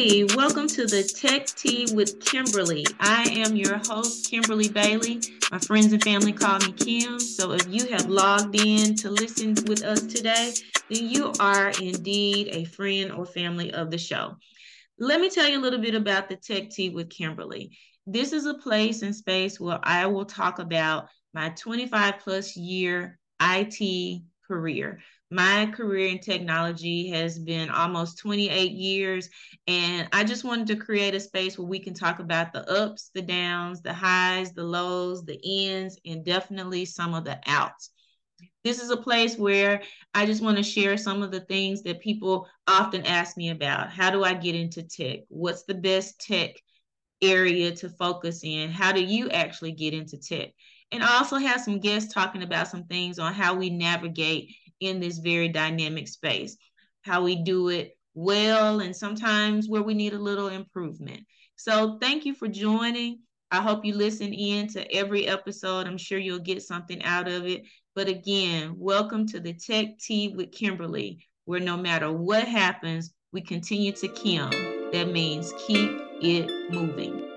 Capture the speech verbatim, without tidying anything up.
Hey, welcome to the Tech Tea with Kimberly. I am your host, Kimberly Bailey. My friends and family call me Kim. So if you have logged in to listen with us today, then you are indeed a friend or family of the show. Let me tell you a little bit about the Tech Tea with Kimberly. This is a place and space where I will talk about my twenty-five plus year I T career. My career in technology has been almost twenty-eight years, and I just wanted to create a space where we can talk about the ups, the downs, the highs, the lows, the ins, and definitely some of the outs. This is a place where I just want to share some of the things that people often ask me about. How do I get into tech? What's the best tech area to focus in? How do you actually get into tech? And I also have some guests talking about some things on how we navigate in this very dynamic space, how we do it well, and sometimes where we need a little improvement. So thank you for joining. I hope you listen in to every episode. I'm sure you'll get something out of it. But again, welcome to the Tech Tea with Kimberly, where no matter what happens, we continue to Kim. That means keep it moving.